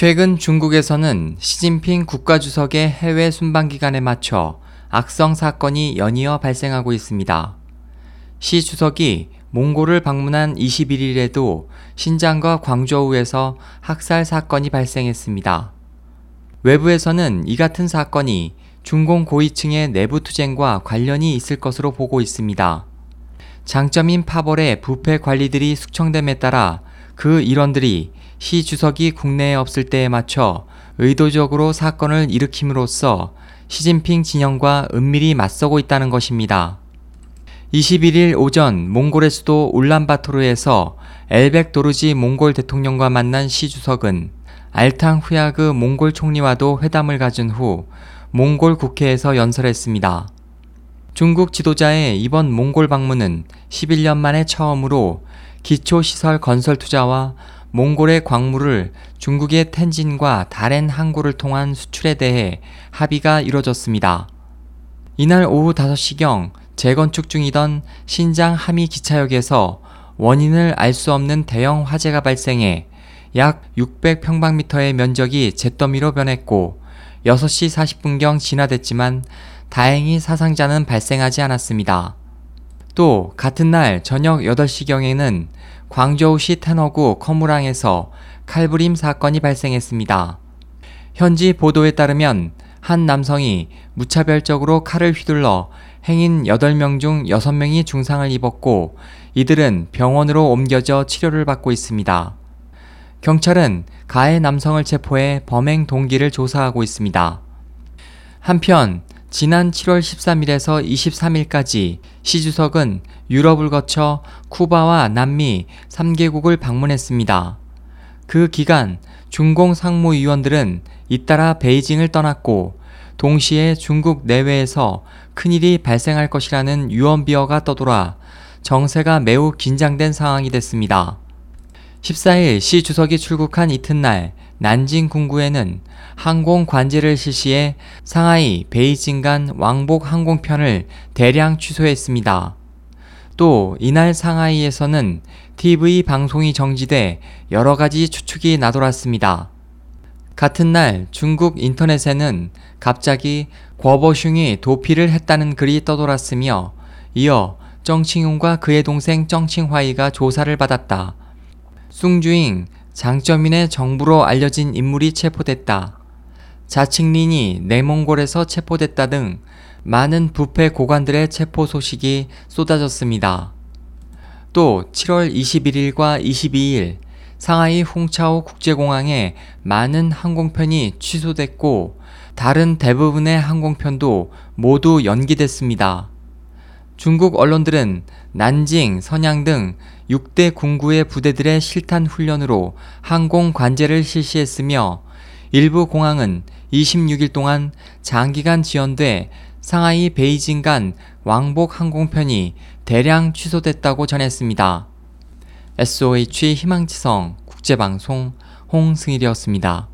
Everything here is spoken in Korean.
최근 중국에서는 시진핑 국가주석의 해외 순방 기간에 맞춰 악성 사건이 연이어 발생하고 있습니다. 시 주석이 몽골을 방문한 21일에도 신장과 광저우에서 학살 사건이 발생했습니다. 외부에서는 이 같은 사건이 중공 고위층의 내부 투쟁과 관련이 있을 것으로 보고 있습니다. 장쩌민 파벌의 부패 관리들이 숙청됨에 따라 그 일원들이 시 주석이 국내에 없을 때에 맞춰 의도적으로 사건을 일으킴으로써 시진핑 진영과 은밀히 맞서고 있다는 것입니다. 21일 오전 몽골의 수도 울란바토르에서 엘벡 도르지 몽골 대통령과 만난 시 주석은 알탕 후야그 몽골 총리와도 회담을 가진 후 몽골 국회에서 연설했습니다. 중국 지도자의 이번 몽골 방문은 11년 만에 처음으로 기초시설 건설 투자와 몽골의 광물을 중국의 텐진과 다롄 항구를 통한 수출에 대해 합의가 이뤄졌습니다. 이날 오후 5시경 재건축 중이던 신장 하미 기차역에서 원인을 알 수 없는 대형 화재가 발생해 약 600평방미터의 면적이 잿더미로 변했고 6시 40분경 진화됐지만 다행히 사상자는 발생하지 않았습니다. 또 같은 날 저녁 8시경에는 광저우시 테너구 커무랑에서 칼부림 사건이 발생했습니다. 현지 보도에 따르면 한 남성이 무차별적으로 칼을 휘둘러 행인 8명 중 6명이 중상을 입었고 이들은 병원으로 옮겨져 치료를 받고 있습니다. 경찰은 가해 남성을 체포해 범행 동기를 조사하고 있습니다. 한편 지난 7월 13일에서 23일까지 시 주석은 유럽을 거쳐 쿠바와 남미 3개국을 방문했습니다. 그 기간 중공 상무위원들은 잇따라 베이징을 떠났고 동시에 중국 내외에서 큰일이 발생할 것이라는 유언비어가 떠돌아 정세가 매우 긴장된 상황이 됐습니다. 14일 시 주석이 출국한 이튿날 난징 군구에는 항공 관제를 실시해 상하이, 베이징 간 왕복 항공편을 대량 취소했습니다. 또 이날 상하이에서는 TV 방송이 정지돼 여러 가지 추측이 나돌았습니다. 같은 날 중국 인터넷에는 갑자기 궈버슝이 도피를 했다는 글이 떠돌았으며 이어 정칭용과 그의 동생 정칭화이가 조사를 받았다. 쑹주잉, 장쩌민의 정부로 알려진 인물이 체포됐다. 자칭린이 내몽골에서 체포됐다 등 많은 부패 고관들의 체포 소식이 쏟아졌습니다. 또 7월 21일과 22일 상하이 홍차오 국제공항에 많은 항공편이 취소됐고 다른 대부분의 항공편도 모두 연기됐습니다. 중국 언론들은 난징, 선양 등 6대 군구의 부대들의 실탄 훈련으로 항공 관제를 실시했으며 일부 공항은 26일 동안 장기간 지연돼 상하이 베이징 간 왕복 항공편이 대량 취소됐다고 전했습니다. SOH 희망지성 국제방송 홍승일이었습니다.